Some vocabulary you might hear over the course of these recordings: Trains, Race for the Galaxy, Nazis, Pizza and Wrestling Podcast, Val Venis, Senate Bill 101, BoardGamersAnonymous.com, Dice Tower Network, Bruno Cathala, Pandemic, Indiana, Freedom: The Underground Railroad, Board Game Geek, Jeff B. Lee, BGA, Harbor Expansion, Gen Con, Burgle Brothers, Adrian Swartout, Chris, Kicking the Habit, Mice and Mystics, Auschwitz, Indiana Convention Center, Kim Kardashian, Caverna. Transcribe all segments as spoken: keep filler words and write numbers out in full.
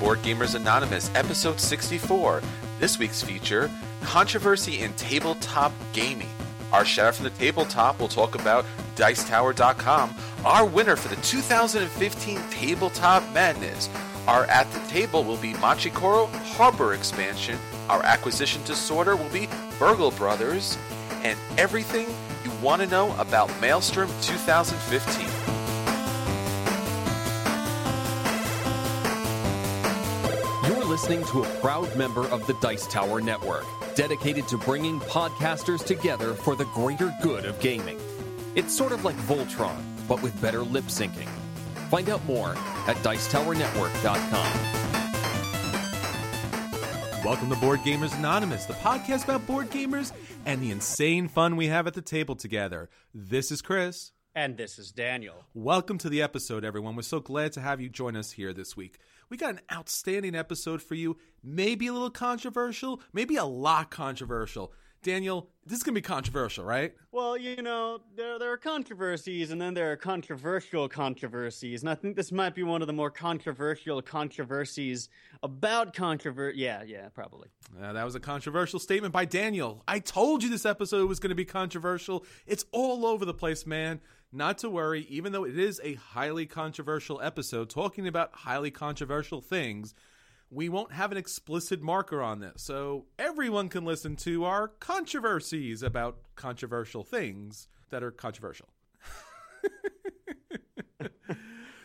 Board Gamers Anonymous, episode sixty-four. This week's feature, controversy in tabletop gaming. Our shout out from the tabletop will talk about dice tower dot com. Our winner for the two thousand fifteen Tabletop Madness. Our at the table will be Machi Koro Harbor expansion. Our acquisition disorder will be Burgle Brothers. And everything you want to know about Maelstrom two thousand fifteen. Listening to a proud member of the Dice Tower Network, dedicated to bringing podcasters together for the greater good of gaming. It's sort of like Voltron, but with better lip syncing. Find out more at dice tower network dot com. Welcome to Board Gamers Anonymous, the podcast about board gamers and the insane fun we have at the table together. This is Chris. And this is Daniel. Welcome to the episode, everyone. We're so glad to have you join us here this week. We got an outstanding episode for you, maybe a little controversial, maybe a lot controversial. Daniel, this is going to be controversial, right? Well, you know, there there are controversies, and then there are controversial controversies, and I think this might be one of the more controversial controversies about controversy. Yeah, yeah, probably. Uh, that was a controversial statement by Daniel. I told you this episode was going to be controversial. It's all over the place, man. Not to worry, even though it is a highly controversial episode talking about highly controversial things, we won't have an explicit marker on this, so everyone can listen to our controversies about controversial things that are controversial.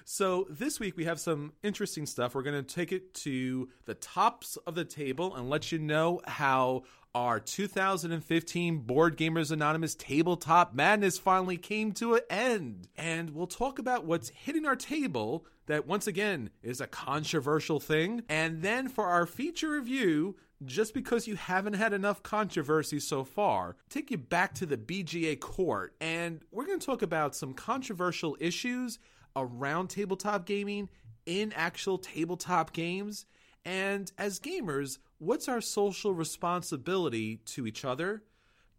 So this week we have some interesting stuff. We're going to take it to the tops of the table and let you know how our two thousand fifteen Board Gamers Anonymous Tabletop Madness finally came to an end. And we'll talk about what's hitting our table that, once again, is a controversial thing. And then for our feature review, just because you haven't had enough controversy so far, take you back to the B G A court. And we're going to talk about some controversial issues around tabletop gaming, in actual tabletop games, and as gamers, what's our social responsibility to each other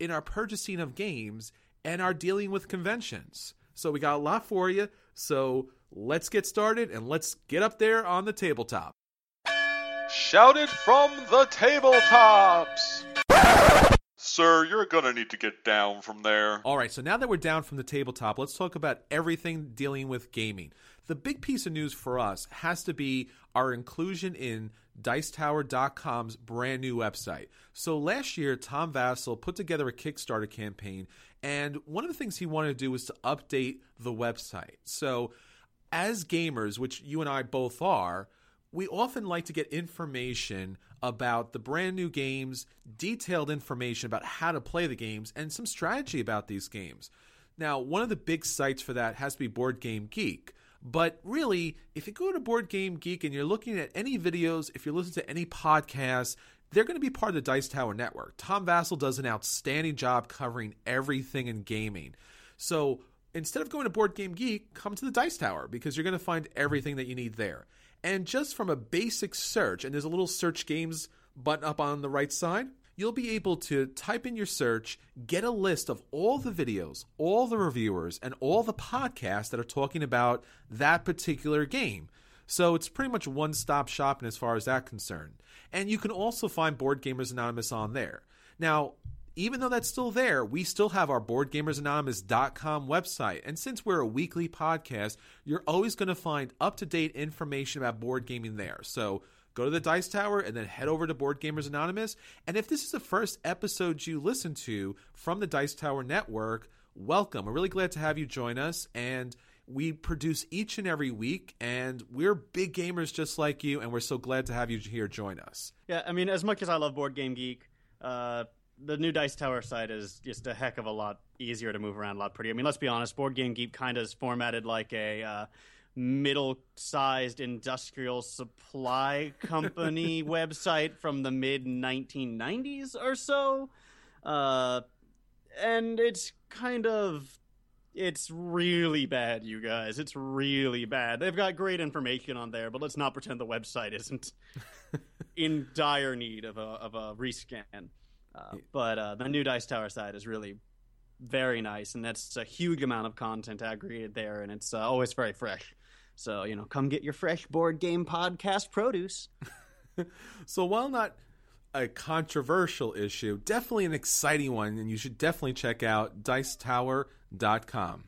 in our purchasing of games and our dealing with conventions. So we got a lot for you, so let's get started and let's get up there on the tabletop. Shouted from the tabletops! Sir, you're going to need to get down from there. All right, so now that we're down from the tabletop, let's talk about everything dealing with gaming. The big piece of news for us has to be our inclusion in dice tower dot com's brand new website. So last year, Tom Vassell put together a Kickstarter campaign, and one of the things he wanted to do was to update the website. So as gamers, which you and I both are, we often like to get information about the brand new games, detailed information about how to play the games, and some strategy about these games. Now, one of the big sites for that has to be Board Game Geek. But really, if you go to Board Game Geek and you're looking at any videos, if you listen to any podcasts, they're going to be part of the Dice Tower Network. Tom Vassell does an outstanding job covering everything in gaming. So instead of going to Board Game Geek, come to the Dice Tower because you're going to find everything that you need there. And just from a basic search, and there's a little search games button up on the right side, you'll be able to type in your search, get a list of all the videos, all the reviewers, and all the podcasts that are talking about that particular game. So it's pretty much one-stop shopping as far as that's concerned. And you can also find Board Gamers Anonymous on there. Now, even though that's still there, we still have our board gamers anonymous dot com website. And since we're a weekly podcast, you're always going to find up-to-date information about board gaming there. So go to the Dice Tower and then head over to Board Gamers Anonymous. And if this is the first episode you listen to from the Dice Tower Network, welcome. We're really glad to have you join us. And we produce each and every week, and we're big gamers just like you, and we're so glad to have you here join us. Yeah, I mean, as much as I love Board Game Geek, uh, the new Dice Tower site is just a heck of a lot easier to move around, a lot prettier. I mean, let's be honest, Board Game Geek kind of is formatted like a uh, middle-sized industrial supply company website from the mid nineteen nineties or so. Uh, and it's kind of... It's really bad, you guys. It's really bad. They've got great information on there, but let's not pretend the website isn't in dire need of a of a rescan. Uh, but uh, the new Dice Tower side is really very nice, and that's a huge amount of content aggregated there, and it's uh, always very fresh. So, you know, come get your fresh board game podcast produce. So while not a controversial issue, definitely an exciting one, and you should definitely check out dice tower dot com.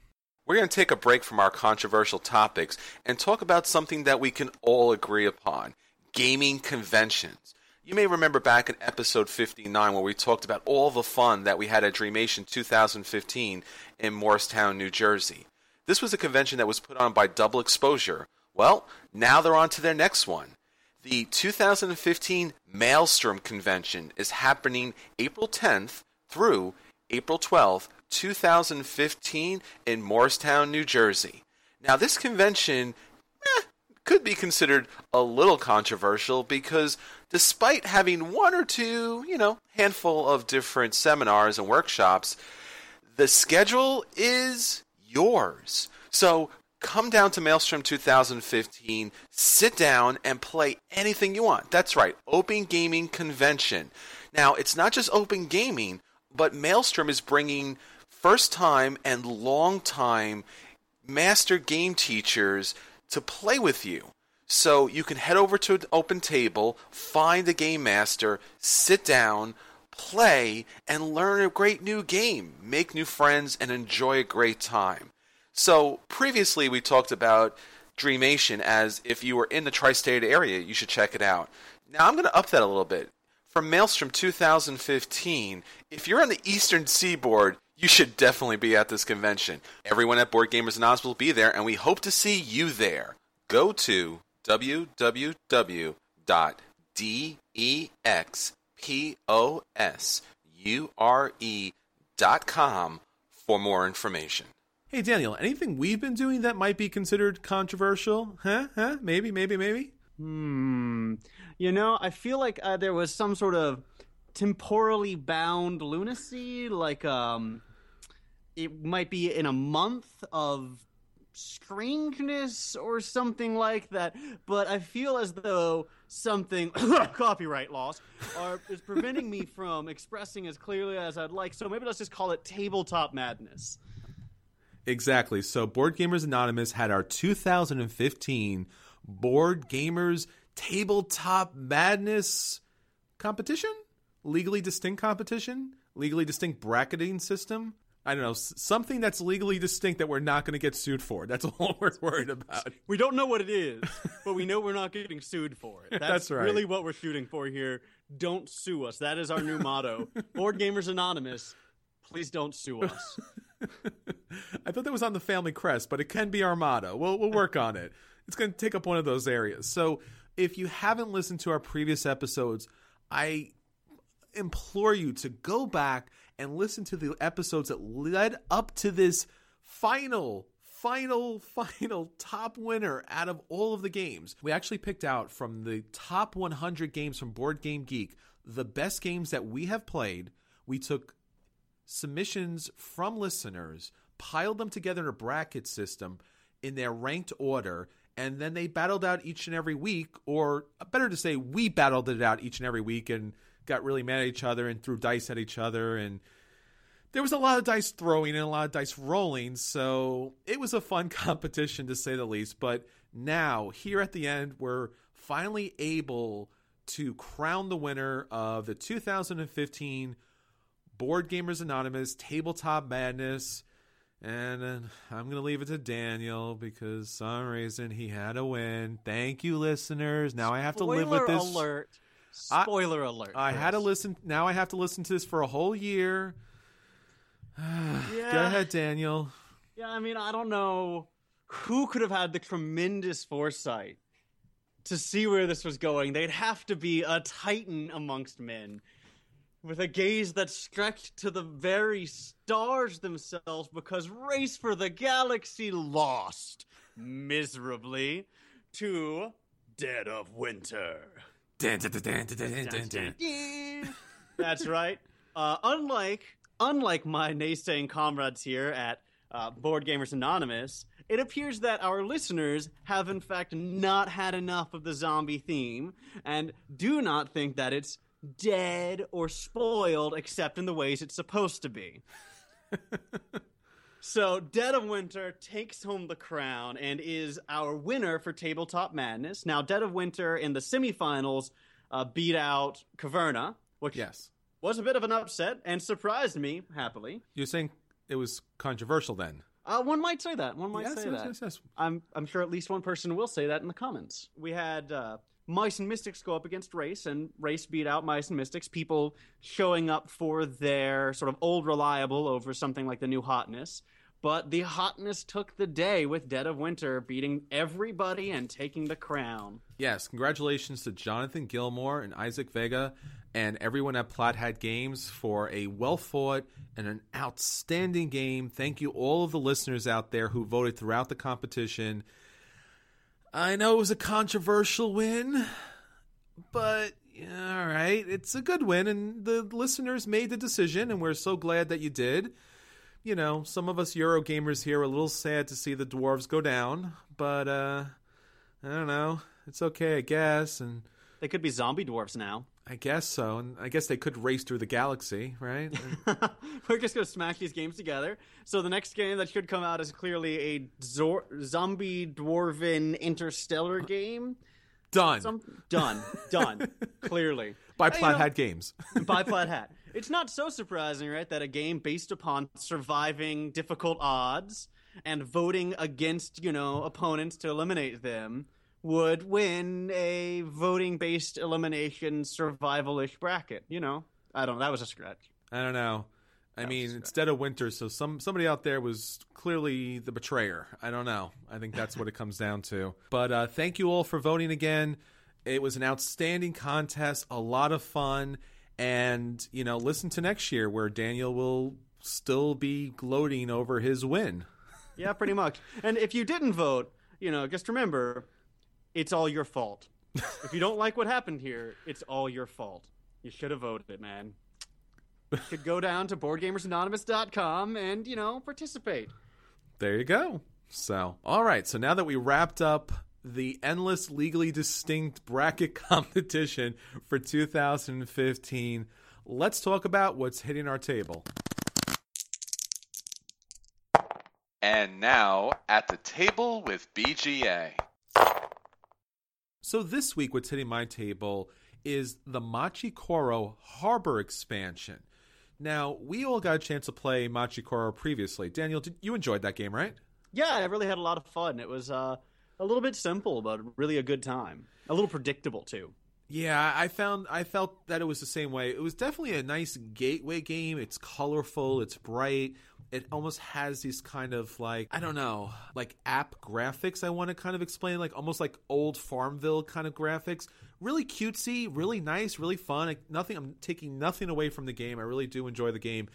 We're going to take a break from our controversial topics and talk about something that we can all agree upon: gaming conventions. You may remember back in episode fifty-nine where we talked about all the fun that we had at Dreamation two thousand fifteen in Morristown, New Jersey. This was a convention that was put on by Double Exposure. Well, now they're on to their next one. The two thousand fifteen Maelstrom Convention is happening April tenth through April twelfth, two thousand fifteen in Morristown, New Jersey. Now, this convention eh, could be considered a little controversial because despite having one or two, you know, handful of different seminars and workshops, the schedule is yours. So come down to Maelstrom two thousand fifteen, sit down, and play anything you want. That's right, Open Gaming Convention. Now, it's not just open gaming, but Maelstrom is bringing first-time and long-time master game teachers to play with you. So you can head over to an open table, find a game master, sit down, play, and learn a great new game, make new friends, and enjoy a great time. So previously we talked about Dreamation as if you were in the tri-state area, you should check it out. Now I'm going to up that a little bit. From Maelstrom two thousand fifteen, if you're on the Eastern Seaboard, you should definitely be at this convention. Everyone at Board Gamers Anonymous will be there, and we hope to see you there. Go to w w w dot dex posure dot com for more information. Hey, Daniel, anything we've been doing that might be considered controversial? Huh? Huh? Maybe, maybe, maybe? Hmm. You know, I feel like uh, there was some sort of temporally bound lunacy. Like, um, it might be in a month of strangeness or something like that. But I feel as though something, copyright laws, are, is preventing me from expressing as clearly as I'd like. So maybe let's just call it Tabletop Madness. Exactly. So Board Gamers Anonymous had our two thousand fifteen Board Gamers Tabletop Madness competition? Legally distinct competition? Legally distinct bracketing system? I don't know. Something that's legally distinct that we're not going to get sued for. That's all we're worried about. We don't know what it is, but we know we're not getting sued for it. That's, that's right. Really what we're shooting for here. Don't sue us. That is our new motto. Board Gamers Anonymous, please don't sue us. I thought that was on the family crest, but it can be our motto. We'll, we'll work on it. It's going to take up one of those areas. So if you haven't listened to our previous episodes, I implore you to go back and listen to the episodes that led up to this final, final, final top winner out of all of the games. We actually picked out from the top one hundred games from Board Game Geek, the best games that we have played. We took submissions from listeners, piled them together in a bracket system in their ranked order, and then they battled out each and every week, or better to say, we battled it out each and every week and got really mad at each other and threw dice at each other, and there was a lot of dice throwing and a lot of dice rolling, so it was a fun competition to say the least. But now, here at the end, we're finally able to crown the winner of the two thousand fifteen Board Gamers Anonymous Tabletop Madness. And I'm going to leave it to Daniel because for some reason he had a win. Thank you, listeners. Now I have to Spoiler live with this. Alert. Spoiler I, alert. I had to listen. Now I have to listen to this for a whole year. Yeah. Go ahead, Daniel. Yeah, I mean, I don't know who could have had the tremendous foresight to see where this was going. They'd have to be a titan amongst men, with a gaze that stretched to the very stars themselves, because Race for the Galaxy lost miserably to Dead of Winter. Dun, dun, dun, dun, dun, dun, dun, dun. That's right. Uh, unlike unlike my naysaying comrades here at uh, Board Gamers Anonymous, it appears that our listeners have in fact not had enough of the zombie theme and do not think that it's dead or spoiled except in the ways it's supposed to be. So Dead of Winter takes home the crown and is our winner for Tabletop Madness. Now, Dead of Winter in the semifinals uh, beat out Caverna, which yes. was a bit of an upset and surprised me, happily. You're saying it was controversial then? Uh, one might say that. One might yes, say yes, that. Yes, yes. I'm, I'm sure at least one person will say that in the comments. We had... Uh, Mice and Mystics go up against Race, and Race beat out Mice and Mystics, people showing up for their sort of old reliable over something like the new hotness. But the hotness took the day with Dead of Winter beating everybody and taking the crown. Yes, congratulations to Jonathan Gilmore and Isaac Vega and everyone at Plaid Hat Games for a well-fought and an outstanding game. Thank you all of the listeners out there who voted throughout the competition. I know it was a controversial win, but yeah, all right, it's a good win, and the listeners made the decision, and we're so glad that you did. You know, some of us Euro gamers here are a little sad to see the dwarves go down, but uh, I don't know. It's okay, I guess. And they could be zombie dwarves now. I guess so, and I guess they could race through the galaxy, right? We're just going to smash these games together. So the next game that should come out is clearly a zor- zombie dwarven interstellar game. Done. Some- done. Done. Clearly. By Plaid Hat Games. By Plaid Hat. It's not so surprising, right, that a game based upon surviving difficult odds and voting against, you know, opponents to eliminate them would win a voting-based elimination survival-ish bracket. You know, I don't know. That was a stretch. I don't know. I that mean, it's Dead of Winter, so some somebody out there was clearly the betrayer. I don't know. I think that's what it comes down to. But uh, thank you all for voting again. It was an outstanding contest, a lot of fun, and, you know, listen to next year where Daniel will still be gloating over his win. Yeah, pretty much. And if you didn't vote, you know, just remember... it's all your fault. If you don't like what happened here, it's all your fault. You should have voted it, man. You could go down to board gamers anonymous dot com and, you know, participate. There you go. So, all right. So now that we wrapped up the endless legally distinct bracket competition for two thousand fifteen, let's talk about what's hitting our table. And now, at the table with B G A. So this week, what's hitting my table is the Machi Koro Harbor expansion. Now, we all got a chance to play Machi Koro previously. Daniel, did, you enjoyed that game, right? Yeah, I really had a lot of fun. It was uh, a little bit simple, but really a good time. A little predictable, too. Yeah, I found I felt that it was the same way. It was definitely a nice gateway game. It's colorful. It's bright. It almost has these kind of like, I don't know, like app graphics I want to kind of explain, like almost like old Farmville kind of graphics. Really cutesy, really nice, really fun. Like nothing, I'm taking nothing away from the game. I really do enjoy the game.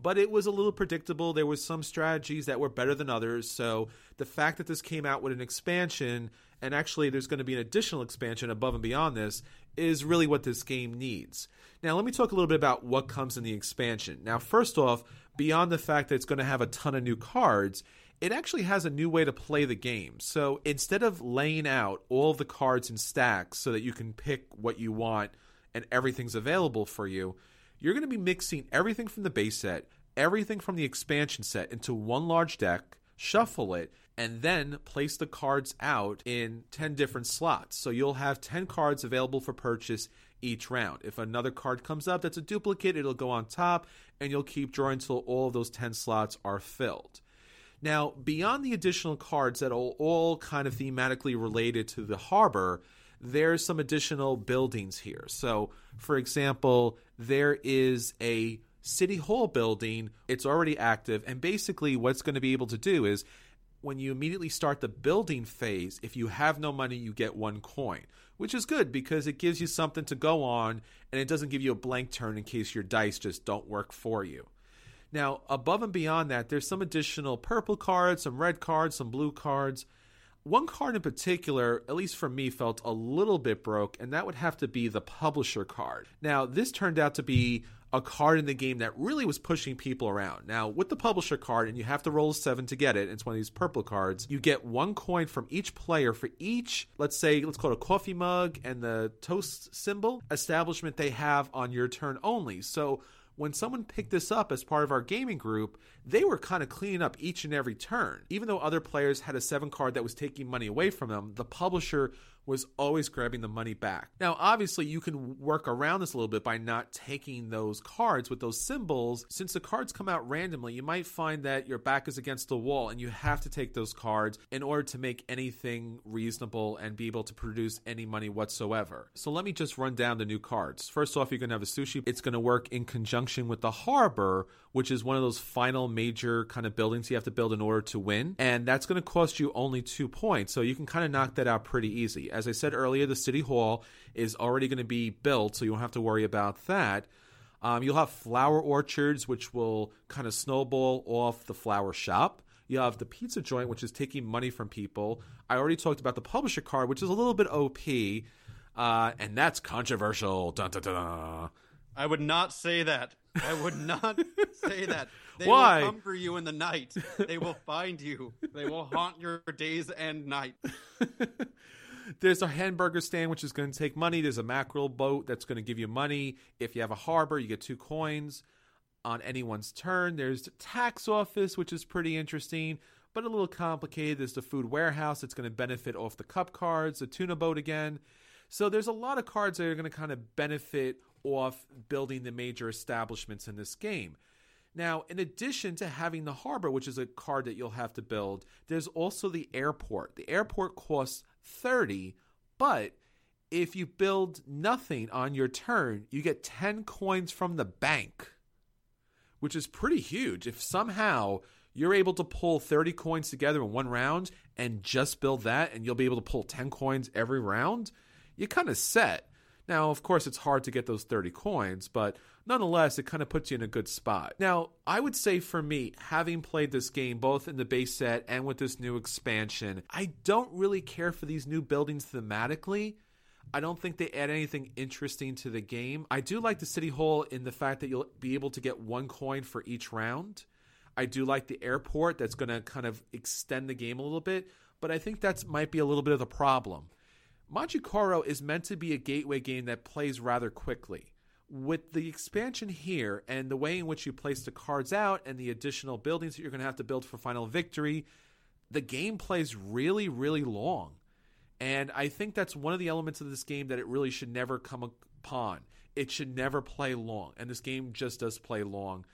But it was a little predictable. There was some strategies that were better than others. So the fact that this came out with an expansion, and actually there's going to be an additional expansion above and beyond this, is really what this game needs. Now, let me talk a little bit about what comes in the expansion. Now, first off, beyond the fact that it's going to have a ton of new cards, it actually has a new way to play the game. So instead of laying out all the cards in stacks so that you can pick what you want and everything's available for you, you're going to be mixing everything from the base set, everything from the expansion set into one large deck, shuffle it, and then place the cards out in ten different slots. So you'll have ten cards available for purchase each round. If another card comes up that's a duplicate, it'll go on top, and you'll keep drawing until all of those ten slots are filled. Now, beyond the additional cards that are all kind of thematically related to the harbor, there's some additional buildings here. So, for example, there is a City Hall building. It's already active, and basically what's going to be able to do is when you immediately start the building phase, if you have no money, you get one coin, which is good because it gives you something to go on, and it doesn't give you a blank turn in case your dice just don't work for you. Now, above and beyond that, there's some additional purple cards, some red cards, some blue cards. One card in particular, at least for me, felt a little bit broke, and that would have to be the Publisher card. Now, this turned out to be a card in the game that really was pushing people around. Now, with the Publisher card, and you have to roll a seven to get it, it's one of these purple cards, you get one coin from each player for each, let's say, let's call it a coffee mug and the toast symbol establishment they have on your turn only. So when someone picked this up as part of our gaming group, they were kind of cleaning up each and every turn. Even though other players had a seven card that was taking money away from them, the Publisher was always grabbing the money back. Now, obviously, you can work around this a little bit by not taking those cards with those symbols. Since the cards come out randomly, you might find that your back is against the wall and you have to take those cards in order to make anything reasonable and be able to produce any money whatsoever. So let me just run down the new cards. First off, you're going to have a sushi. It's going to work in conjunction with the harbor, which is one of those final major kind of buildings you have to build in order to win. And that's going to cost you only two points. So you can kind of knock that out pretty easy. As I said earlier, the City Hall is already going to be built, so you won't have to worry about that. Um, you'll have flower orchards, which will kind of snowball off the flower shop. You have the pizza joint, which is taking money from people. I already talked about the Publisher card, which is a little bit O P, uh, and that's controversial. Dun, dun, dun, dun. I would not say that. I would not say that. They Why? Will come for you in the night. They will find you. They will haunt your days and nights. There's a hamburger stand, which is going to take money. There's a mackerel boat that's going to give you money. If you have a harbor, you get two coins on anyone's turn. There's the tax office, which is pretty interesting, but a little complicated. There's the food warehouse that's going to benefit off the cup cards, the tuna boat again. So there's a lot of cards that are going to kind of benefit off building the major establishments in this game. Now, in addition to having the harbor, which is a card that you'll have to build, there's also the airport. The airport costs thirty, but if you build nothing on your turn, you get ten coins from the bank, which is pretty huge. If somehow you're able to pull thirty coins together in one round and just build that, and you'll be able to pull ten coins every round, you're kind of set. Now, of course, it's hard to get those thirty coins, but nonetheless, it kind of puts you in a good spot. Now, I would say for me, having played this game both in the base set and with this new expansion, I don't really care for these new buildings thematically. I don't think they add anything interesting to the game. I do like the City Hall in the fact that you'll be able to get one coin for each round. I do like the airport that's going to kind of extend the game a little bit, but I think that might be a little bit of the problem. Machi Koro is meant to be a gateway game that plays rather quickly. With the expansion here and the way in which you place the cards out and the additional buildings that you're going to have to build for final victory, the game plays really, really long. And I think that's one of the elements of this game that it really should never come upon. It should never play long. And this game just does play long.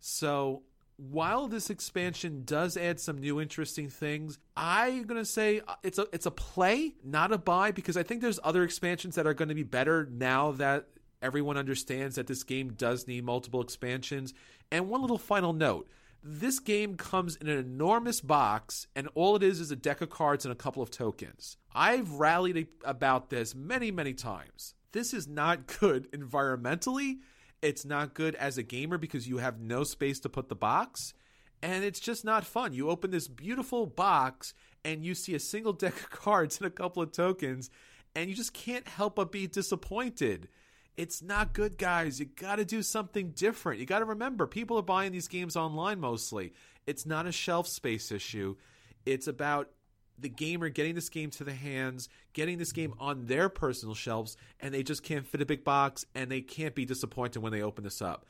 So while this expansion does add some new interesting things, I'm going to say it's a it's a play, not a buy, because I think there's other expansions that are going to be better now that everyone understands that this game does need multiple expansions. And one little final note, this game comes in an enormous box, and all it is is a deck of cards and a couple of tokens. I've rallied about this many, many times. This is not good environmentally. It's not good as a gamer because you have no space to put the box, and it's just not fun. You open this beautiful box, and you see a single deck of cards and a couple of tokens, and you just can't help but be disappointed. It's not good, guys. You got to do something different. You got to remember, people are buying these games online mostly. It's not a shelf space issue. It's about the gamer getting this game to the hands, getting this game on their personal shelves, and they just can't fit a big box, and they can't be disappointed when they open this up.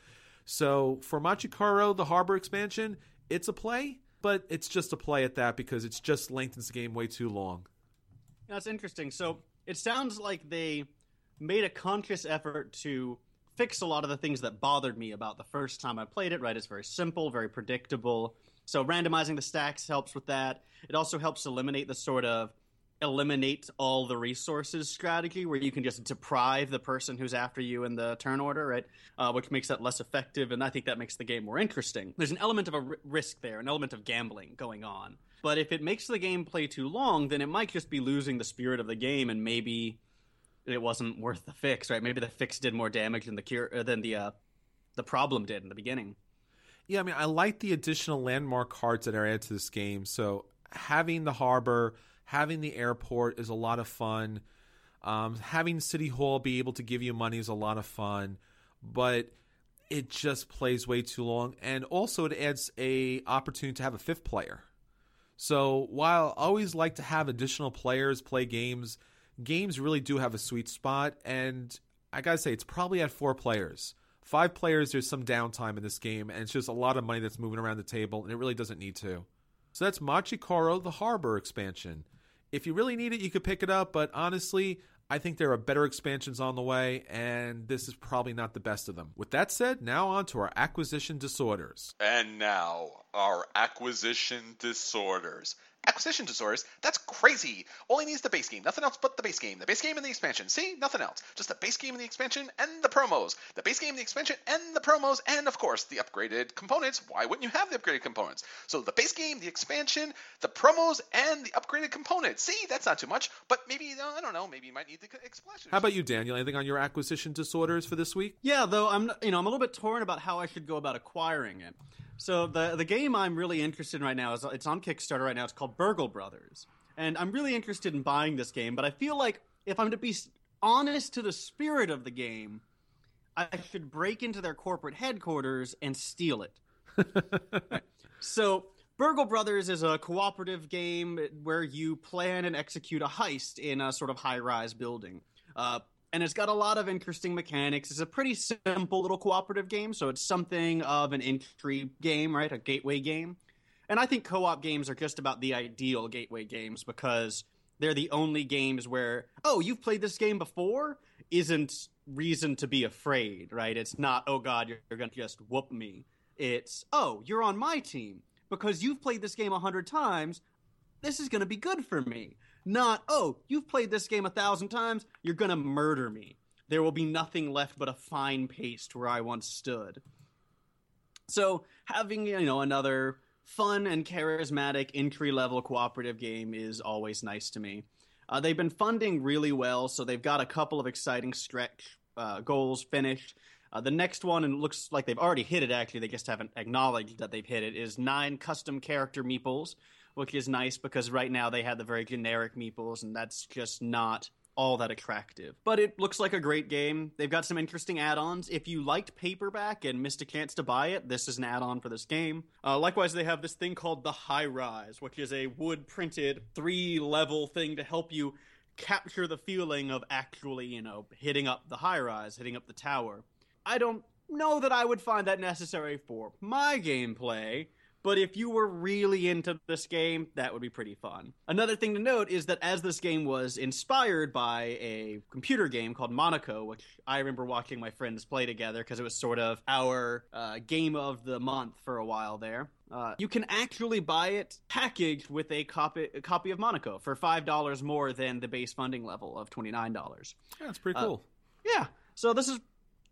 So for Machi Koro, the Harbor expansion, it's a play, but it's just a play at that because it's just lengthens the game way too long. That's interesting. So it sounds like they made a conscious effort to fix a lot of the things that bothered me about the first time I played it, right? It's very simple, very predictable. So randomizing the stacks helps with that. It also helps eliminate the sort of eliminate all the resources strategy where you can just deprive the person who's after you in the turn order, right? Uh, which makes that less effective, and I think that makes the game more interesting. There's an element of a r- risk there, an element of gambling going on. But if it makes the game play too long, then it might just be losing the spirit of the game, and maybe it wasn't worth the fix, right? Maybe the fix did more damage than the cure than the uh, the problem did in the beginning. Yeah, I mean, I like the additional landmark cards that are added to this game. So having the harbor, having the airport is a lot of fun. Um, having City Hall be able to give you money is a lot of fun. But it just plays way too long. And also it adds a opportunity to have a fifth player. So while I always like to have additional players play games, games really do have a sweet spot. And I got to say, it's probably at four players. Five players, there's some downtime in this game, and it's just a lot of money that's moving around the table, and it really doesn't need to. So that's Machi Koro, the Harbor expansion. If you really need it, you could pick it up, but honestly, I think there are better expansions on the way, and this is probably not the best of them. With that said, now on to our acquisition disorders. And now, our acquisition disorders. Acquisition disorders? That's crazy! Only needs the base game, nothing else but the base game. The base game and the expansion. See? Nothing else. Just the base game and the expansion and the promos. The base game, the expansion, and the promos, and of course, the upgraded components. Why wouldn't you have the upgraded components? So the base game, the expansion, the promos, and the upgraded components. See? That's not too much, but maybe, I don't know, maybe you might need the expansion. How about you, Daniel? Anything on your acquisition disorders for this week? Yeah, though, I'm you know I'm a little bit torn about how I should go about acquiring it. So the the game I'm really interested in right now, is it's on Kickstarter right now, it's called Burgle Brothers. And I'm really interested in buying this game, but I feel like if I'm to be honest to the spirit of the game, I should break into their corporate headquarters and steal it. So Burgle Brothers is a cooperative game where you plan and execute a heist in a sort of high-rise building. Uh, And it's got a lot of interesting mechanics. It's a pretty simple little cooperative game, so it's something of an entry game, right? A gateway game. And I think co-op games are just about the ideal gateway games because they're the only games where, oh, you've played this game before, isn't reason to be afraid, right? It's not, oh, God, you're, you're going to just whoop me. It's, oh, you're on my team. Because you've played this game a hundred times, this is going to be good for me. Not, oh, you've played this game a thousand times, you're going to murder me. There will be nothing left but a fine paste where I once stood. So having, you know, another fun and charismatic entry-level cooperative game is always nice to me. Uh, they've been funding really well, so they've got a couple of exciting stretch uh, goals finished. Uh, the next one, and it looks like they've already hit it, actually, they just haven't acknowledged that they've hit it, is nine custom character meeples. Which is nice because right now they had the very generic meeples, and that's just not all that attractive. But it looks like a great game. They've got some interesting add-ons. If you liked Paperback and missed a chance to buy it, this is an add-on for this game. Uh, likewise, they have this thing called the High Rise, which is a wood-printed three-level thing to help you capture the feeling of actually, you know, hitting up the high rise, hitting up the tower. I don't know that I would find that necessary for my gameplay. But if you were really into this game, that would be pretty fun. Another thing to note is that as this game was inspired by a computer game called Monaco, which I remember watching my friends play together because it was sort of our uh, game of the month for a while there, uh, you can actually buy it packaged with a copy, a copy of Monaco for five dollars more than the base funding level of twenty-nine dollars. Yeah, that's pretty cool. Uh, yeah, so this is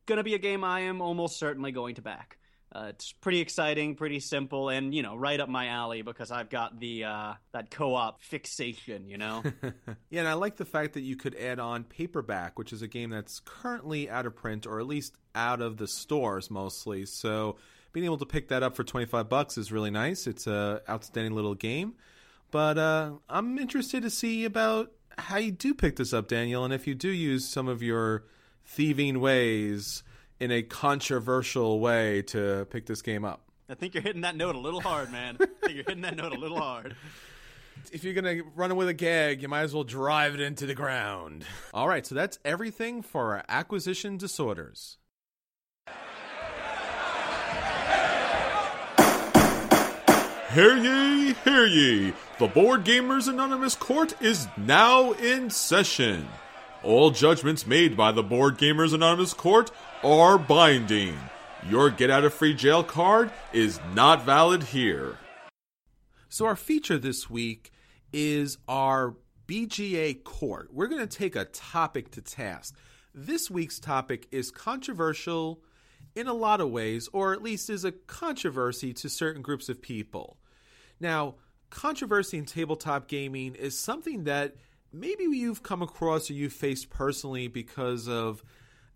going to be a game I am almost certainly going to back. Uh, it's pretty exciting, pretty simple, and, you know, right up my alley because I've got the uh, that co-op fixation, you know? Yeah, and I like the fact that you could add on Paperback, which is a game that's currently out of print or at least out of the stores mostly. So being able to pick that up for twenty-five bucks is really nice. It's an outstanding little game. But uh, I'm interested to see about how you do pick this up, Daniel, and if you do use some of your thieving ways in a controversial way to pick this game up. I think you're hitting that note a little hard, man. I think you're hitting that note a little hard. If you're going to run with a gag, you might as well drive it into the ground. All right, so that's everything for our acquisition disorders. Hear ye, hear ye. The Board Gamers Anonymous Court is now in session. All judgments made by the Board Gamers Anonymous Court are binding. Your get-out-of-free-jail card is not valid here. So our feature this week is our B G A court. We're going to take a topic to task. This week's topic is controversial in a lot of ways, or at least is a controversy to certain groups of people. Now, controversy in tabletop gaming is something that maybe you've come across or you've faced personally because of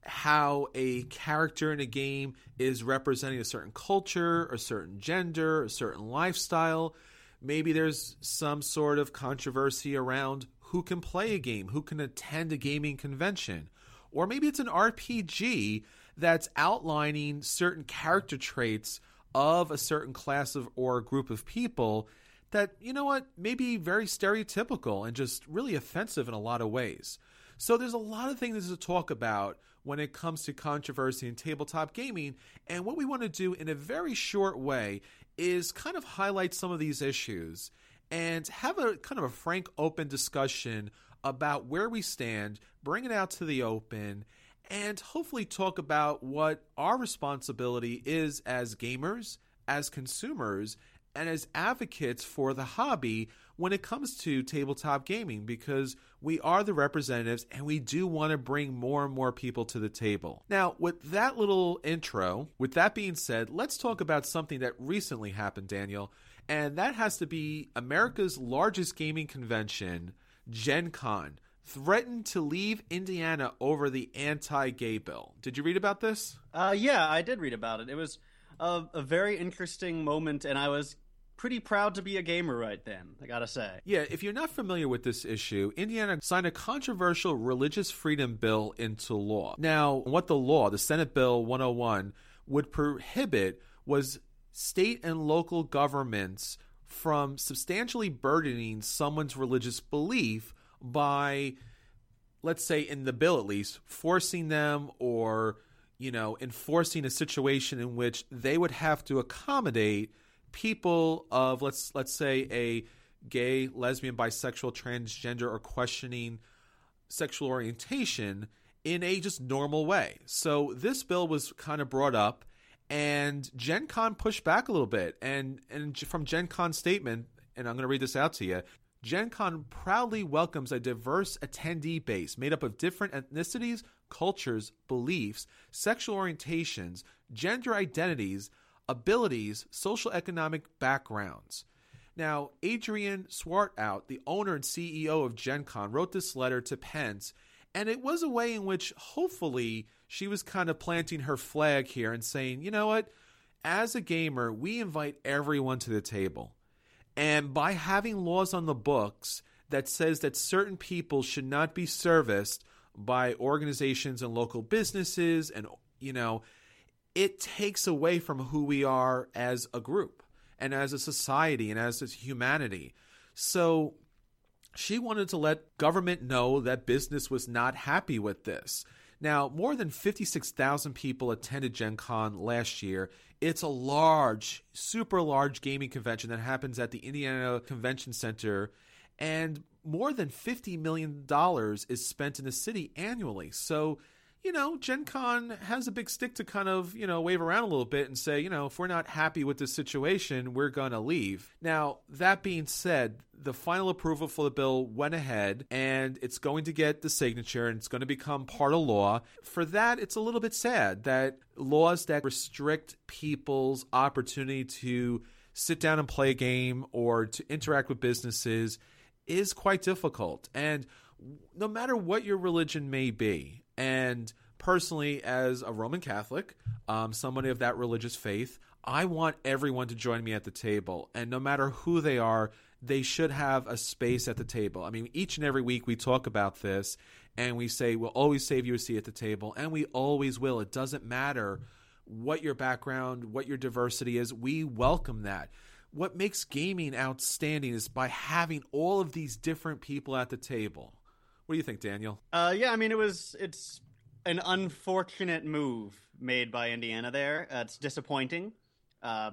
how a character in a game is representing a certain culture, a certain gender, a certain lifestyle. Maybe there's some sort of controversy around who can play a game, who can attend a gaming convention. Or maybe it's an R P G that's outlining certain character traits of a certain class of or group of people that, you know what, may be very stereotypical and just really offensive in a lot of ways. So there's a lot of things to talk about when it comes to controversy in tabletop gaming. And what we want to do in a very short way is kind of highlight some of these issues and have a kind of a frank, open discussion about where we stand, bring it out to the open, and hopefully talk about what our responsibility is as gamers, as consumers, and as advocates for the hobby when it comes to tabletop gaming, because we are the representatives and we do want to bring more and more people to the table. Now, with that little intro, with that being said, let's talk about something that recently happened, Daniel, and that has to be America's largest gaming convention, Gen Con, threatened to leave Indiana over the anti-gay bill. Did you read about this? Uh, yeah, I did read about it. It was a, a very interesting moment, and I was pretty proud to be a gamer right then, I gotta say. Yeah, if you're not familiar with this issue, Indiana signed a controversial religious freedom bill into law. Now, what the law, the Senate Bill one oh one, would prohibit was state and local governments from substantially burdening someone's religious belief by, let's say in the bill at least, forcing them or, you know, enforcing a situation in which they would have to accommodate people of, let's let's say, a gay, lesbian, bisexual, transgender, or questioning sexual orientation in a just normal way. So this bill was kind of brought up, and Gen Con pushed back a little bit. And, and from Gen Con's statement, and I'm going to read this out to you, Gen Con proudly welcomes a diverse attendee base made up of different ethnicities, cultures, beliefs, sexual orientations, gender identities, abilities, social economic backgrounds. Now, Adrian Swartout, the owner and C E O of Gen Con, wrote this letter to Pence, and it was a way in which hopefully she was kind of planting her flag here and saying, you know what, as a gamer, we invite everyone to the table. And by having laws on the books that says that certain people should not be serviced by organizations and local businesses and, you know, it takes away from who we are as a group and as a society and as humanity. So she wanted to let government know that business was not happy with this. Now, more than fifty-six thousand people attended Gen Con last year. It's a large, super large gaming convention that happens at the Indiana Convention Center, and more than fifty million dollars is spent in the city annually. So, you know, Gen Con has a big stick to kind of, you know, wave around a little bit and say, you know, if we're not happy with this situation, we're going to leave. Now, that being said, the final approval for the bill went ahead, and it's going to get the signature and it's going to become part of law. For that, it's a little bit sad that laws that restrict people's opportunity to sit down and play a game or to interact with businesses is quite difficult. And no matter what your religion may be, and personally, as a Roman Catholic, um, somebody of that religious faith, I want everyone to join me at the table. And no matter who they are, they should have a space at the table. I mean, each and every week we talk about this and we say, we'll always save you a seat at the table. And we always will. It doesn't matter what your background, what your diversity is. We welcome that. what makes gaming outstanding is by having all of these different people at the table. What do you think, Daniel? Uh, yeah, I mean, it was it's an unfortunate move made by Indiana there. Uh, it's disappointing. Uh,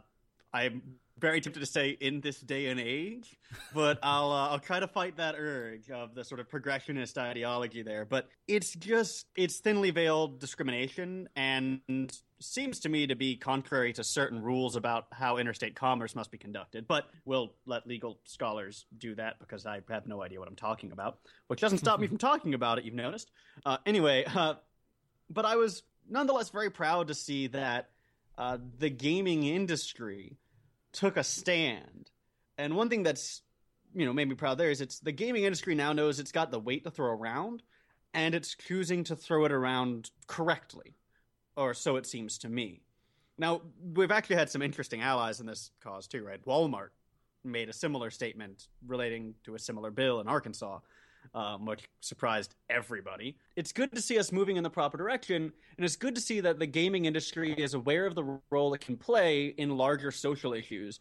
I'm very tempted to say in this day and age, but I'll uh, I'll try to fight that urge of the sort of progressionist ideology there. But it's just it's thinly veiled discrimination and seems to me to be contrary to certain rules about how interstate commerce must be conducted, but we'll let legal scholars do that because I have no idea what I'm talking about, which doesn't stop me from talking about it, you've noticed. Uh, anyway, uh, but I was nonetheless very proud to see that uh, the gaming industry took a stand. And one thing that's, you know, made me proud there is it's the gaming industry now knows it's got the weight to throw around, and it's choosing to throw it around correctly. Or so it seems to me. Now, we've actually had some interesting allies in this cause too, right? Walmart made a similar statement relating to a similar bill in Arkansas, um, which surprised everybody. It's good to see us moving in the proper direction, and it's good to see that the gaming industry is aware of the role it can play in larger social issues,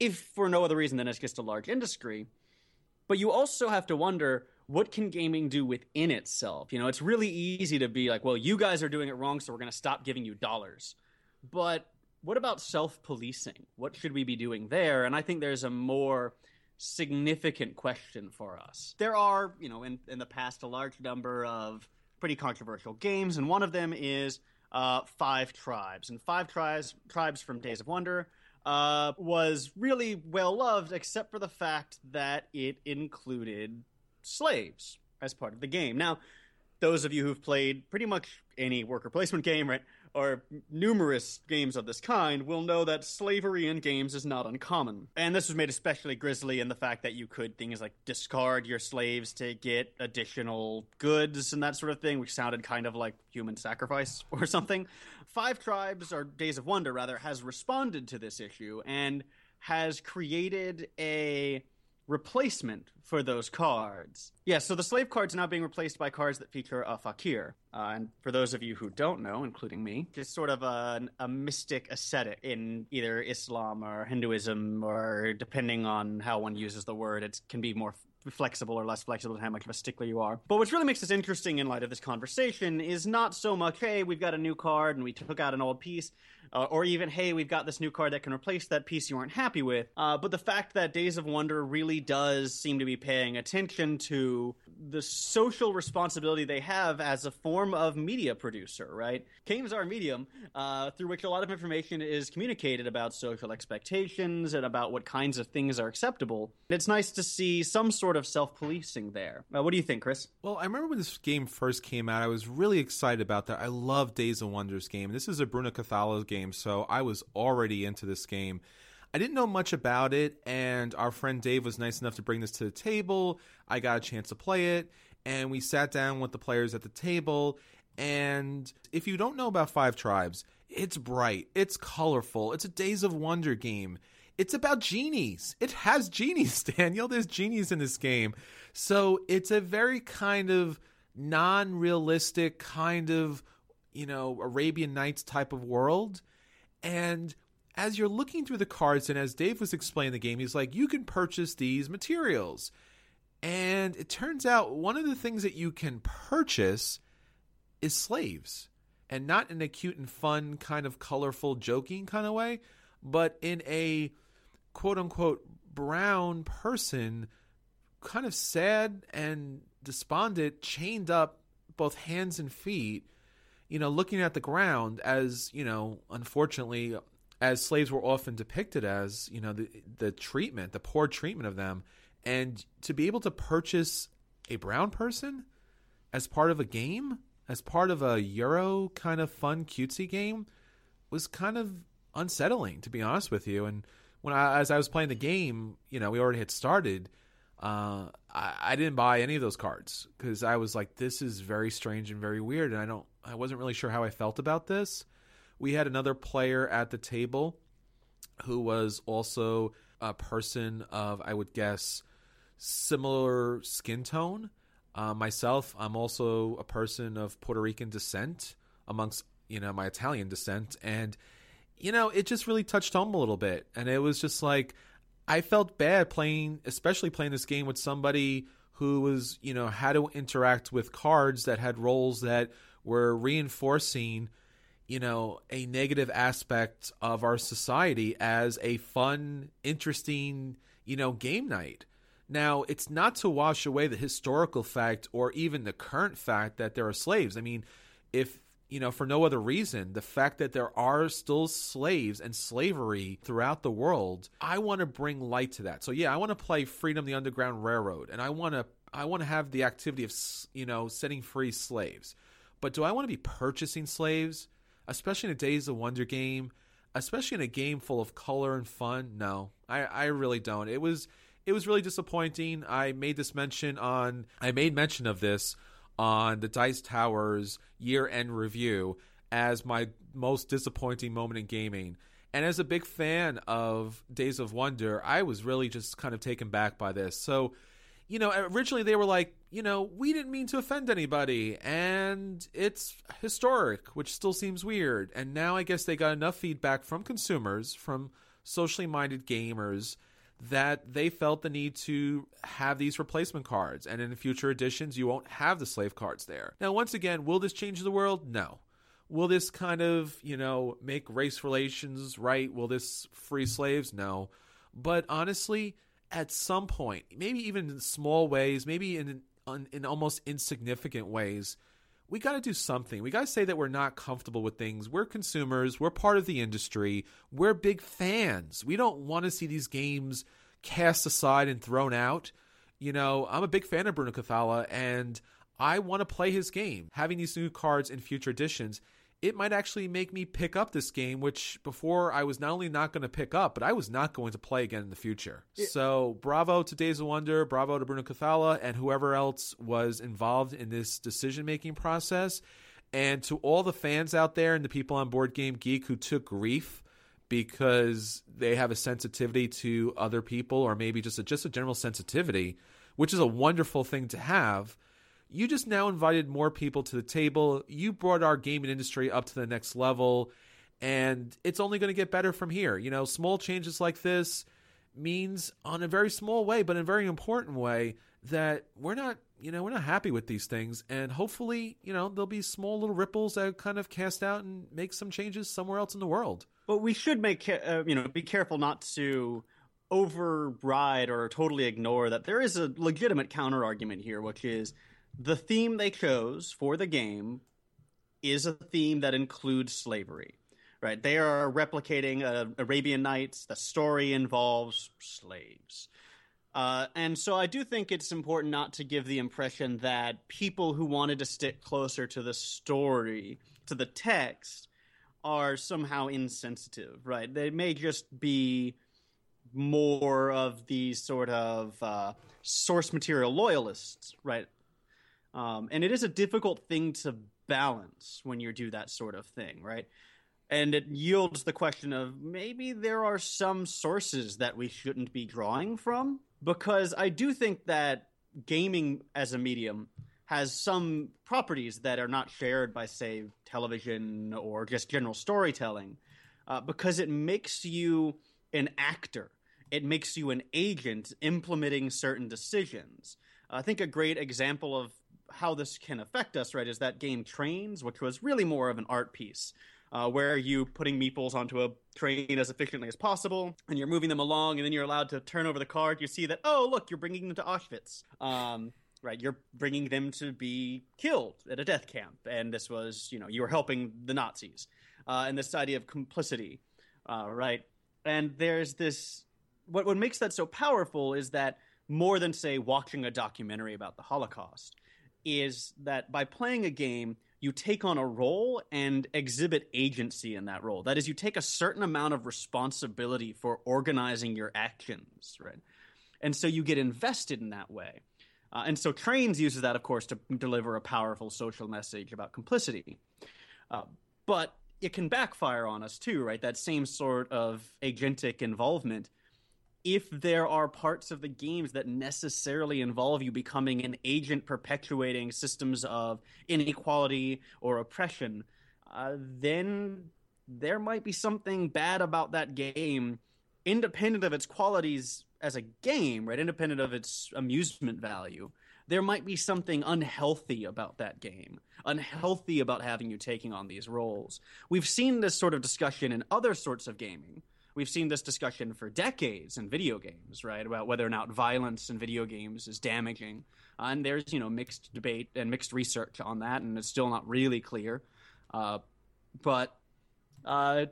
if for no other reason than it's just a large industry. But you also have to wonder, what can gaming do within itself? You know, it's really easy to be like, well, you guys are doing it wrong, so we're going to stop giving you dollars. But what about self-policing? What should we be doing there? And I think there's a more significant question for us. There are, you know, in, in the past, a large number of pretty controversial games, and one of them is uh, Five Tribes. And Five Tribes, Tribes from Days of Wonder uh, was really well-loved, except for the fact that it included slaves as part of the game. Now, those of you who've played pretty much any worker placement game, right, or numerous games of this kind, will know that slavery in games is not uncommon. And this was made especially grisly in the fact that you could things like discard your slaves to get additional goods and that sort of thing, which sounded kind of like human sacrifice or something. Five Tribes, or Days of Wonder, rather, has responded to this issue and has created a replacement for those cards. Yeah, so the slave card's now being replaced by cards that feature a fakir. Uh, and for those of you who don't know, including me, it's sort of a, a mystic ascetic in either Islam or Hinduism, or depending on how one uses the word, it can be more f- flexible or less flexible to how much of a stickler you are. But what really makes this interesting in light of this conversation is not so much, hey, we've got a new card and we took out an old piece, Uh, or even, hey, we've got this new card that can replace that piece you aren't happy with. Uh, but the fact that Days of Wonder really does seem to be paying attention to the social responsibility they have as a form of media producer, right? Games are a medium uh, through which a lot of information is communicated about social expectations and about what kinds of things are acceptable. It's nice to see some sort of self-policing there. Uh, what do you think, Chris? Well, I remember when this game first came out, I was really excited about that. I love Days of Wonder's game. This is a Bruno Cathala game. So I was already into this game. I didn't know much about it, and our friend Dave was nice enough to bring this to the table. I got a chance to play it, and we sat down with the players at the table. And if you don't know about Five Tribes, it's bright, it's colorful, it's a Days of Wonder game. It's about genies. It has genies, Daniel. There's genies in this game. So it's a very kind of non-realistic kind of, you know, Arabian Nights type of world. And as you're looking through the cards, and as Dave was explaining the game, he's like, you can purchase these materials. And it turns out one of the things that you can purchase is slaves. And not in a cute and fun kind of colorful joking kind of way, but in a quote-unquote brown person, kind of sad and despondent, chained up both hands and feet, you know, looking at the ground as, you know, unfortunately, as slaves were often depicted as, you know, the the treatment, the poor treatment of them. And to be able to purchase a brown person as part of a game, as part of a Euro kind of fun cutesy game, was kind of unsettling, to be honest with you. And when I, as I was playing the game, you know, we already had started, uh, I, I didn't buy any of those cards because I was like, this is very strange and very weird, and I don't I wasn't really sure how I felt about this. We had another player at the table who was also a person of, I would guess, similar skin tone. Uh, myself, I'm also a person of Puerto Rican descent amongst, you know, my Italian descent. And you know, it just really touched home a little bit. And it was just like, I felt bad playing, especially playing this game with somebody who was, you know, how to interact with cards that had roles that were reinforcing, you know, a negative aspect of our society as a fun, interesting, you know, game night. Now, it's not to wash away the historical fact or even the current fact that there are slaves. I mean, if, you know, for no other reason, the fact that there are still slaves and slavery throughout the world, I want to bring light to that. So, yeah, I want to play Freedom: The Underground Railroad, and I want to I want to have the activity of, you know, setting free slaves. But do I want to be purchasing slaves, especially in a Days of Wonder game, especially in a game full of color and fun? No, I, I really don't. It was... It was really disappointing. I made this mention on, I made mention of this on the Dice Tower's year-end review as my most disappointing moment in gaming. And as a big fan of Days of Wonder, I was really just kind of taken back by this. So, you know, originally they were like, you know, we didn't mean to offend anybody, and it's historic, which still seems weird. And now I guess they got enough feedback from consumers, from socially minded gamers, that they felt the need to have these replacement cards. And in future editions, you won't have the slave cards there. Now, once again, will this change the world? No. Will this kind of, you know, make race relations right? Will this free slaves? No. But honestly, at some point, maybe even in small ways, maybe in, in almost insignificant ways, we got to do something. We got to say that we're not comfortable with things. We're consumers. We're part of the industry. We're big fans. We don't want to see these games cast aside and thrown out. You know, I'm a big fan of Bruno Cathala, and I want to play his game. Having these new cards in future editions, it might actually make me pick up this game, which before I was not only not going to pick up, but I was not going to play again in the future. Yeah. So bravo to Days of Wonder, bravo to Bruno Cathala, and whoever else was involved in this decision-making process. And to all the fans out there and the people on Board Game Geek who took grief because they have a sensitivity to other people, or maybe just a, just a general sensitivity, which is a wonderful thing to have. You just now invited more people to the table. You brought our gaming industry up to the next level, and it's only going to get better from here. You know, small changes like this means, on a very small way, but in a very important way, that we're not, you know, we're not happy with these things. And hopefully, you know, there'll be small little ripples that kind of cast out and make some changes somewhere else in the world. But we should make, uh, you know, be careful not to override or totally ignore that there is a legitimate counter argument here, which is, the theme they chose for the game is a theme that includes slavery, right? They are replicating uh, Arabian Nights. The story involves slaves. Uh, and so I do think it's important not to give the impression that people who wanted to stick closer to the story, to the text, are somehow insensitive, right? They may just be more of these sort of uh, source material loyalists, right? Um, and it is a difficult thing to balance when you do that sort of thing, right? And it yields the question of maybe there are some sources that we shouldn't be drawing from, because I do think that gaming as a medium has some properties that are not shared by, say, television or just general storytelling, uh, because it makes you an actor. It makes you an agent implementing certain decisions. I think a great example of how this can affect us, right, is that game Trains, which was really more of an art piece, uh, where you putting meeples onto a train as efficiently as possible, and you're moving them along, and then you're allowed to turn over the card. You see that, oh, look, you're bringing them to Auschwitz, um, right? You're bringing them to be killed at a death camp, and this was, you know, you were helping the Nazis, uh, and this idea of complicity, uh, right? And there's this, what what makes that so powerful is that more than, say, watching a documentary about the Holocaust, is that by playing a game, you take on a role and exhibit agency in that role. That is, you take a certain amount of responsibility for organizing your actions, right? And so you get invested in that way. Uh, and so Trains uses that, of course, to deliver a powerful social message about complicity. Uh, but it can backfire on us too, right? That same sort of agentic involvement, if there are parts of the games that necessarily involve you becoming an agent perpetuating systems of inequality or oppression, uh, then there might be something bad about that game, independent of its qualities as a game, right? Independent of its amusement value. There might be something unhealthy about that game, unhealthy about having you taking on these roles. We've seen this sort of discussion in other sorts of gaming. We've seen this discussion for decades in video games, right, about whether or not violence in video games is damaging. Uh, and there's, you know, mixed debate and mixed research on that, and it's still not really clear. Uh, but uh,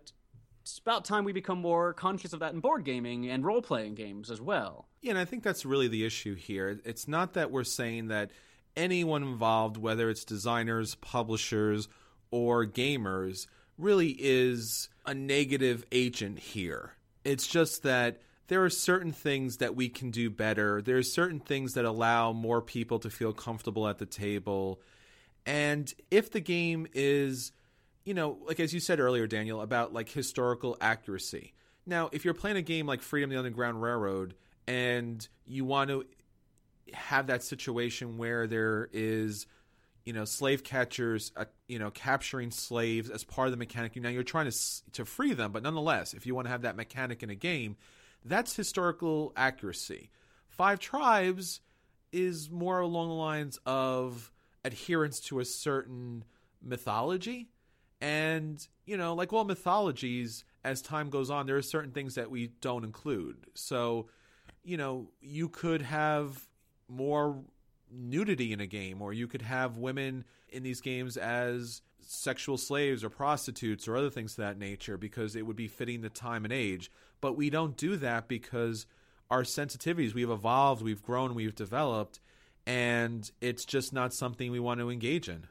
it's about time we become more conscious of that in board gaming and role-playing games as well. Yeah, and I think that's really the issue here. It's not that we're saying that anyone involved, whether it's designers, publishers, or gamers, really is a negative agent here. It's just that there are certain things that we can do better. There are certain things that allow more people to feel comfortable at the table. And if the game is, you know, like as you said earlier, Daniel, about like historical accuracy. Now, if you're playing a game like Freedom: The Underground Railroad, and you want to have that situation where there is, you know, slave catchers, uh, you know, capturing slaves as part of the mechanic. Now you're trying to to free them, but nonetheless, if you want to have that mechanic in a game, that's historical accuracy. Five Tribes is more along the lines of adherence to a certain mythology. And, you know, like all mythologies, as time goes on, there are certain things that we don't include. So, you know, you could have more nudity in a game, or you could have women in these games as sexual slaves or prostitutes or other things of that nature, because it would be fitting the time and age. But we don't do that because our sensitivities, we've evolved, we've grown, we've developed, and it's just not something we want to engage in.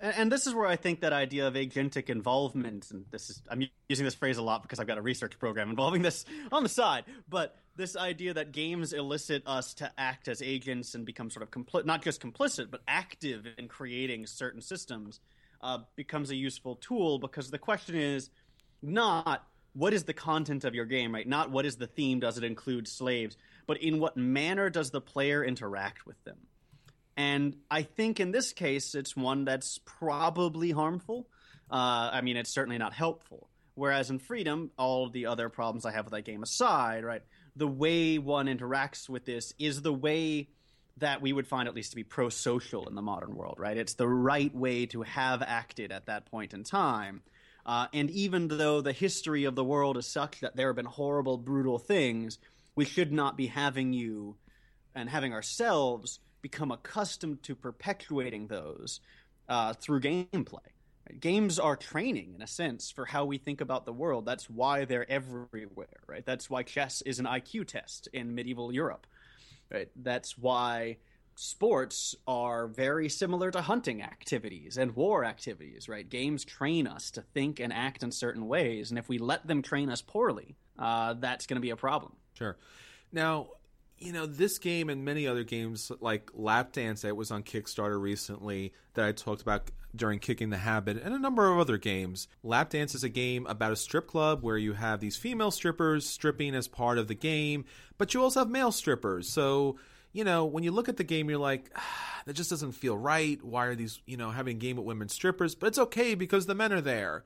And this is where I think that idea of agentic involvement, and this is, I'm using this phrase a lot because I've got a research program involving this on the side, but this idea that games elicit us to act as agents and become sort of compl- not just complicit, but active in creating certain systems uh, becomes a useful tool, because the question is not what is the content of your game, right? Not what is the theme, does it include slaves, but in what manner does the player interact with them? And I think in this case, it's one that's probably harmful. Uh, I mean, it's certainly not helpful. Whereas in Freedom, all of the other problems I have with that game aside, right, the way one interacts with this is the way that we would find at least to be pro-social in the modern world, right? It's the right way to have acted at that point in time. Uh, and even though the history of the world is such that there have been horrible, brutal things, we should not be having you and having ourselves become accustomed to perpetuating those uh, through gameplay. Games are training, in a sense, for how we think about the world. That's why they're everywhere, right? That's why chess is an I Q test in medieval Europe, right? That's why sports are very similar to hunting activities and war activities, right? Games train us to think and act in certain ways, and if we let them train us poorly, uh, that's going to be a problem. Sure. Now, you know, this game and many other games like Lap Dance that was on Kickstarter recently that I talked about during Kicking the Habit, and a number of other games. Lap Dance is a game about a strip club where you have these female strippers stripping as part of the game, but you also have male strippers. So, you know, when you look at the game, you're like, ah, that just doesn't feel right. Why are these, you know, having a game with women strippers? But it's okay because the men are there.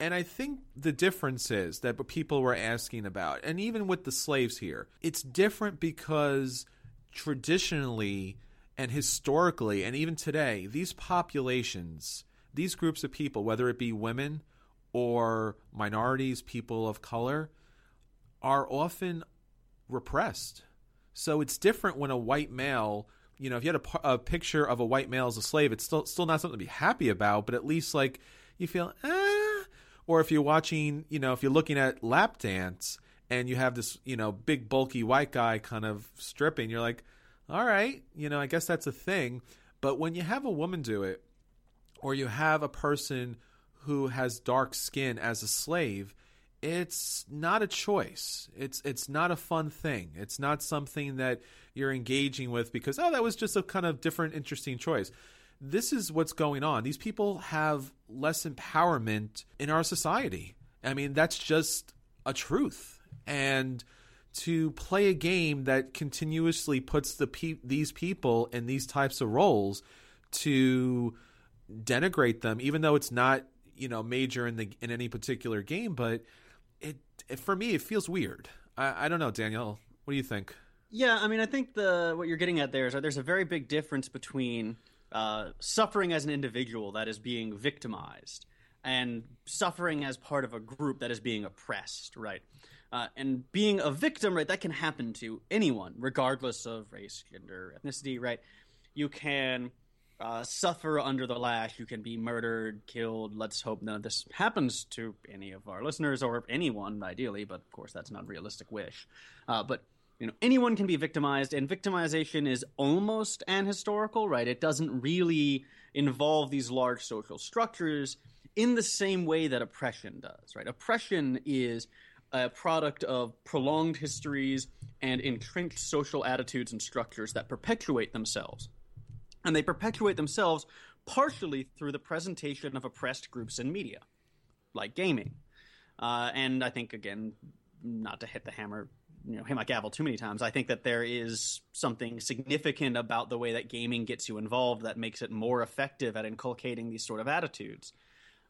And I think the difference is that what people were asking about, and even with the slaves here, it's different because traditionally and historically, and even today, these populations, these groups of people, whether it be women or minorities, people of color, are often repressed. So it's different when a white male, you know, if you had a, a picture of a white male as a slave, it's still, still not something to be happy about, but at least like you feel, eh. Or if you're watching, you know, if you're looking at Lap Dance and you have this, you know, big bulky white guy kind of stripping, you're like, all right, you know, I guess that's a thing. But when you have a woman do it, or you have a person who has dark skin as a slave, it's not a choice. It's it's not a fun thing. It's not something that you're engaging with because, oh, that was just a kind of different, interesting choice. This is what's going on. These people have less empowerment in our society. I mean, that's just a truth. And to play a game that continuously puts the pe- these people in these types of roles, to denigrate them, even though it's not you know, major in the in any particular game, but it, it for me it feels weird. I, I don't know, Daniel. What do you think? Yeah, I mean, I think the what you're getting at there is there's a very big difference between uh, suffering as an individual that is being victimized and suffering as part of a group that is being oppressed, right? Uh, and being a victim, right, that can happen to anyone, regardless of race, gender, ethnicity, right? You can uh, suffer under the lash. You can be murdered, killed. Let's hope none of this happens to any of our listeners or anyone, ideally, but of course that's not a realistic wish. Uh, but you know, anyone can be victimized, and victimization is almost ahistorical, right? It doesn't really involve these large social structures in the same way that oppression does, right? Oppression is a product of prolonged histories and entrenched social attitudes and structures that perpetuate themselves. And they perpetuate themselves partially through the presentation of oppressed groups in media, like gaming. Uh, and I think, again, not to hit the hammer, you know, hit my gavel too many times, I think that there is something significant about the way that gaming gets you involved that makes it more effective at inculcating these sort of attitudes.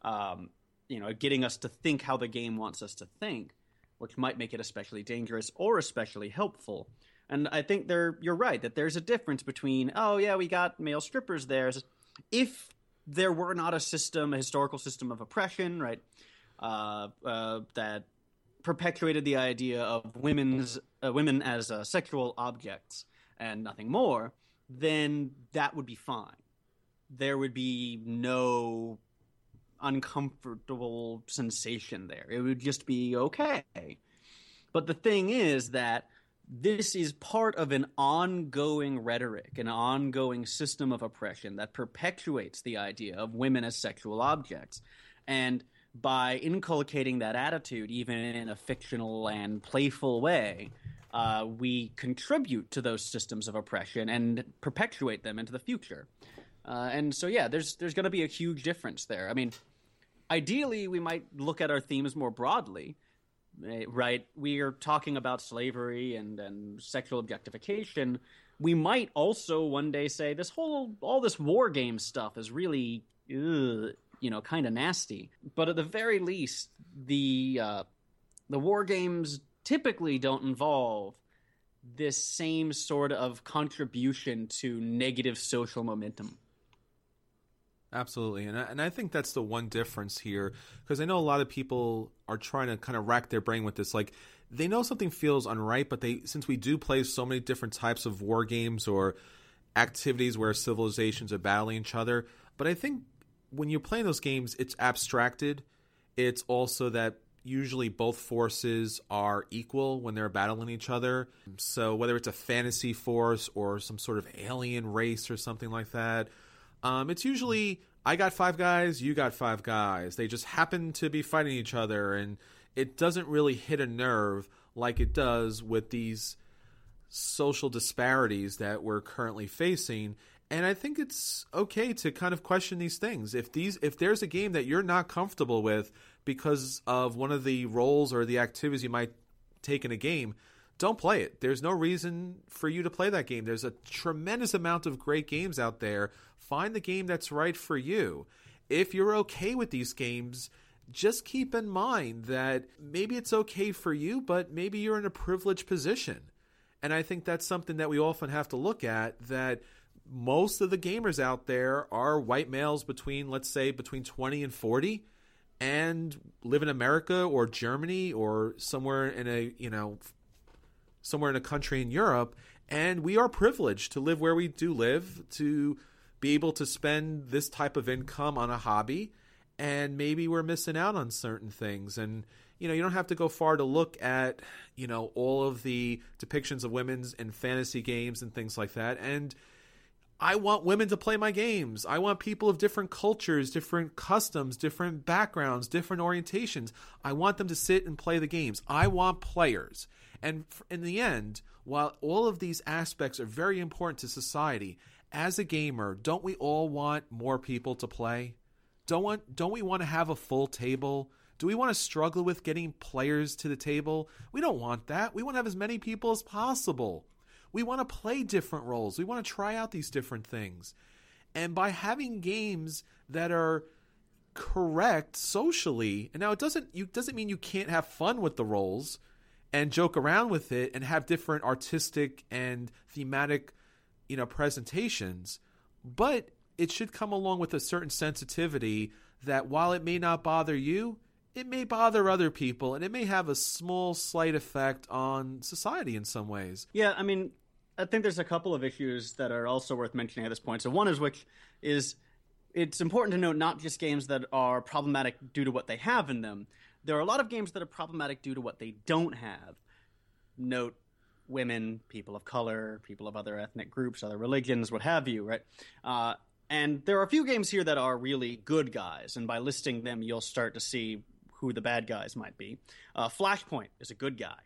Um, you know, getting us to think how the game wants us to think, which might make it especially dangerous or especially helpful. And I think there, you're right, that there's a difference between, oh, yeah, we got male strippers there. If there were not a system, a historical system of oppression, right, uh, uh, that perpetuated the idea of women's uh, women as uh, sexual objects and nothing more, then that would be fine. There would be no uncomfortable sensation there. It would just be okay. But the thing is that this is part of an ongoing rhetoric, an ongoing system of oppression that perpetuates the idea of women as sexual objects. And by inculcating that attitude, even in a fictional and playful way, uh, we contribute to those systems of oppression and perpetuate them into the future. Uh, and so, yeah, there's there's going to be a huge difference there. I mean, ideally, we might look at our themes more broadly, right? We are talking about slavery and, and sexual objectification. We might also one day say this whole all this war game stuff is really, ugh, you know, kind of nasty. But at the very least, the uh, the war games typically don't involve this same sort of contribution to negative social momentum. Absolutely. And I, and I think that's the one difference here, because I know a lot of people are trying to kind of rack their brain with this. Like, they know something feels unright, but they since we do play so many different types of war games or activities where civilizations are battling each other. But I think when you're playing those games, it's abstracted. It's also that usually both forces are equal when they're battling each other. So whether it's a fantasy force or some sort of alien race or something like that, Um, it's usually I got five guys, you got five guys. They just happen to be fighting each other, and it doesn't really hit a nerve like it does with these social disparities that we're currently facing. And I think it's okay to kind of question these things. If these, if there's a game that you're not comfortable with because of one of the roles or the activities you might take in a game, don't play it. There's no reason for you to play that game. There's a tremendous amount of great games out there. Find the game that's right for you. If you're okay with these games, just keep in mind that maybe it's okay for you, but maybe you're in a privileged position. And I think that's something that we often have to look at, that most of the gamers out there are white males between, let's say, between twenty and forty. And live in America or Germany or somewhere in a, you know, somewhere in a country in Europe, and we are privileged to live where we do live, to be able to spend this type of income on a hobby, and maybe we're missing out on certain things. And, you know, you don't have to go far to look at, you know, all of the depictions of women's in fantasy games and things like that. And I want women to play my games. I want people of different cultures, different customs, different backgrounds, different orientations. I want them to sit and play the games. I want players. And in the end, while all of these aspects are very important to society, as a gamer, don't we all want more people to play? Don't want, don't we want to have a full table? Do we want to struggle with getting players to the table? We don't want that. We want to have as many people as possible. We want to play different roles. We want to try out these different things. And by having games that are correct socially. And now it doesn't you doesn't mean you can't have fun with the roles and joke around with it and have different artistic and thematic, you know, presentations, but it should come along with a certain sensitivity that while it may not bother you, it may bother other people, and it may have a small, slight effect on society in some ways. Yeah, I mean, I think there's a couple of issues that are also worth mentioning at this point. So one is which is it's important to note not just games that are problematic due to what they have in them. There are a lot of games that are problematic due to what they don't have. Note women, people of color, people of other ethnic groups, other religions, what have you, right? Uh, and there are a few games here that are really good guys, and by listing them, you'll start to see who the bad guys might be. Uh, Flashpoint is a good guy,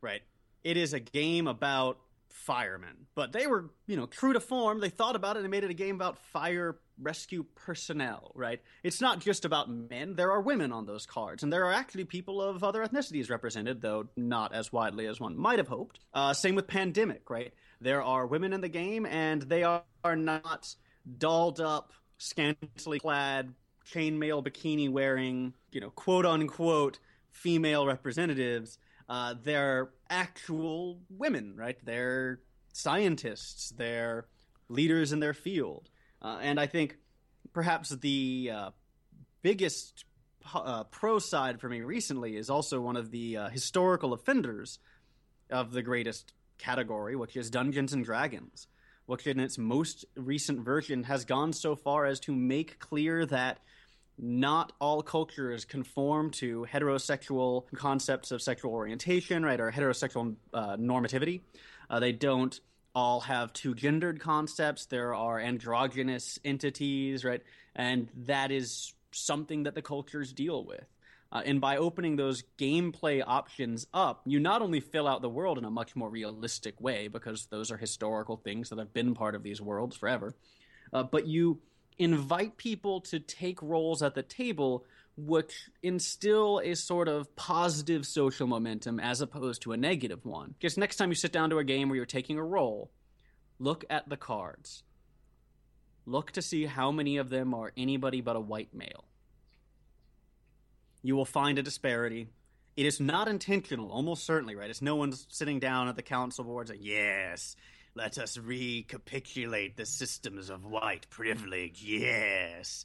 right? It is a game about firemen, but they were, you know, true to form. They thought about it and made it a game about fire rescue personnel, right? It's not just about men. There are women on those cards, and there are actually people of other ethnicities represented, though not as widely as one might have hoped. Uh, same with Pandemic, right? There are women in the game, and they are not dolled up, scantily clad, chainmail bikini wearing, you know, quote unquote female representatives. Uh, they're actual women, right? They're scientists. They're leaders in their field. Uh, and I think perhaps the uh, biggest uh, pro side for me recently is also one of the uh, historical offenders of the greatest category, which is Dungeons and Dragons, which in its most recent version has gone so far as to make clear that not all cultures conform to heterosexual concepts of sexual orientation, right, or heterosexual uh, normativity. Uh, they don't all have two gendered concepts. There are androgynous entities, right, and that is something that the cultures deal with. Uh, and by opening those gameplay options up, you not only fill out the world in a much more realistic way, because those are historical things that have been part of these worlds forever, uh, but you invite people to take roles at the table, which instill a sort of positive social momentum as opposed to a negative one. Just next time you sit down to a game where you're taking a role, look at the cards. Look to see how many of them are anybody but a white male. You will find a disparity. It is not intentional, almost certainly, right? It's no one sitting down at the council board saying, yes, let us recapitulate the systems of white privilege, yes.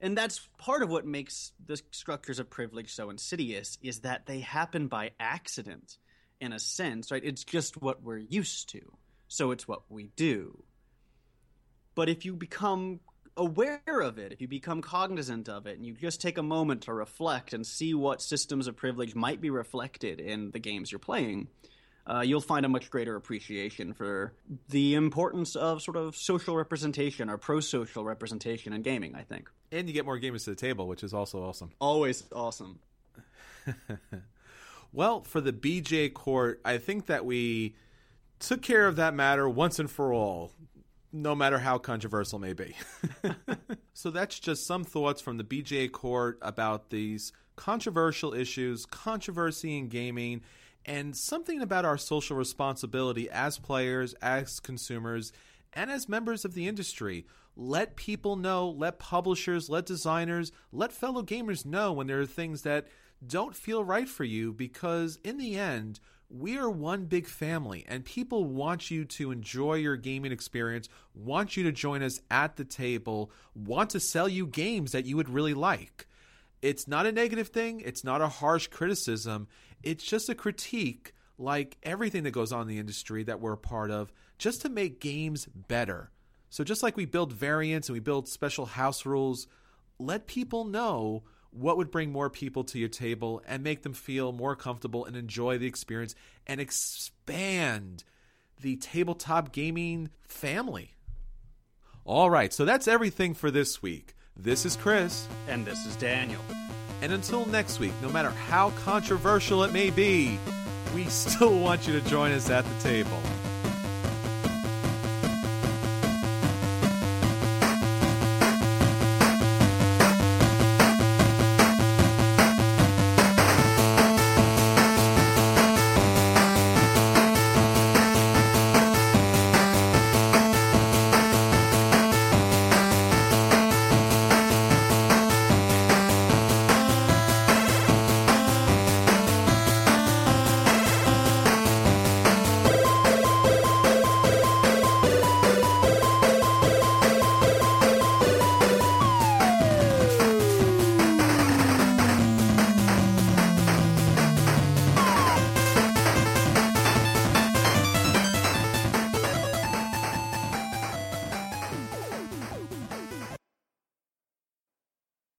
And that's part of what makes the structures of privilege so insidious, is that they happen by accident, in a sense, right? It's just what we're used to, so it's what we do. But if you become aware of it, if you become cognizant of it, and you just take a moment to reflect and see what systems of privilege might be reflected in the games you're playing, Uh, you'll find a much greater appreciation for the importance of sort of social representation or pro-social representation in gaming, I think. And you get more gamers to the table, which is also awesome. Always awesome. Well, for the B G A court, I think that we took care of that matter once and for all, no matter how controversial it may be. So that's just some thoughts from the B G A court about these controversial issues, controversy in gaming, and something about our social responsibility as players, as consumers, and as members of the industry. Let people know, let publishers, let designers, let fellow gamers know when there are things that don't feel right for you, because in the end, we are one big family, and people want you to enjoy your gaming experience, want you to join us at the table, want to sell you games that you would really like. It's not a negative thing. It's not a harsh criticism. It's just a critique, like everything that goes on in the industry that we're a part of, just to make games better. So just like we build variants and we build special house rules, let people know what would bring more people to your table and make them feel more comfortable and enjoy the experience and expand the tabletop gaming family. All right, so that's everything for this week. This is Chris. And this is Daniel. And until next week, no matter how controversial it may be, we still want you to join us at the table.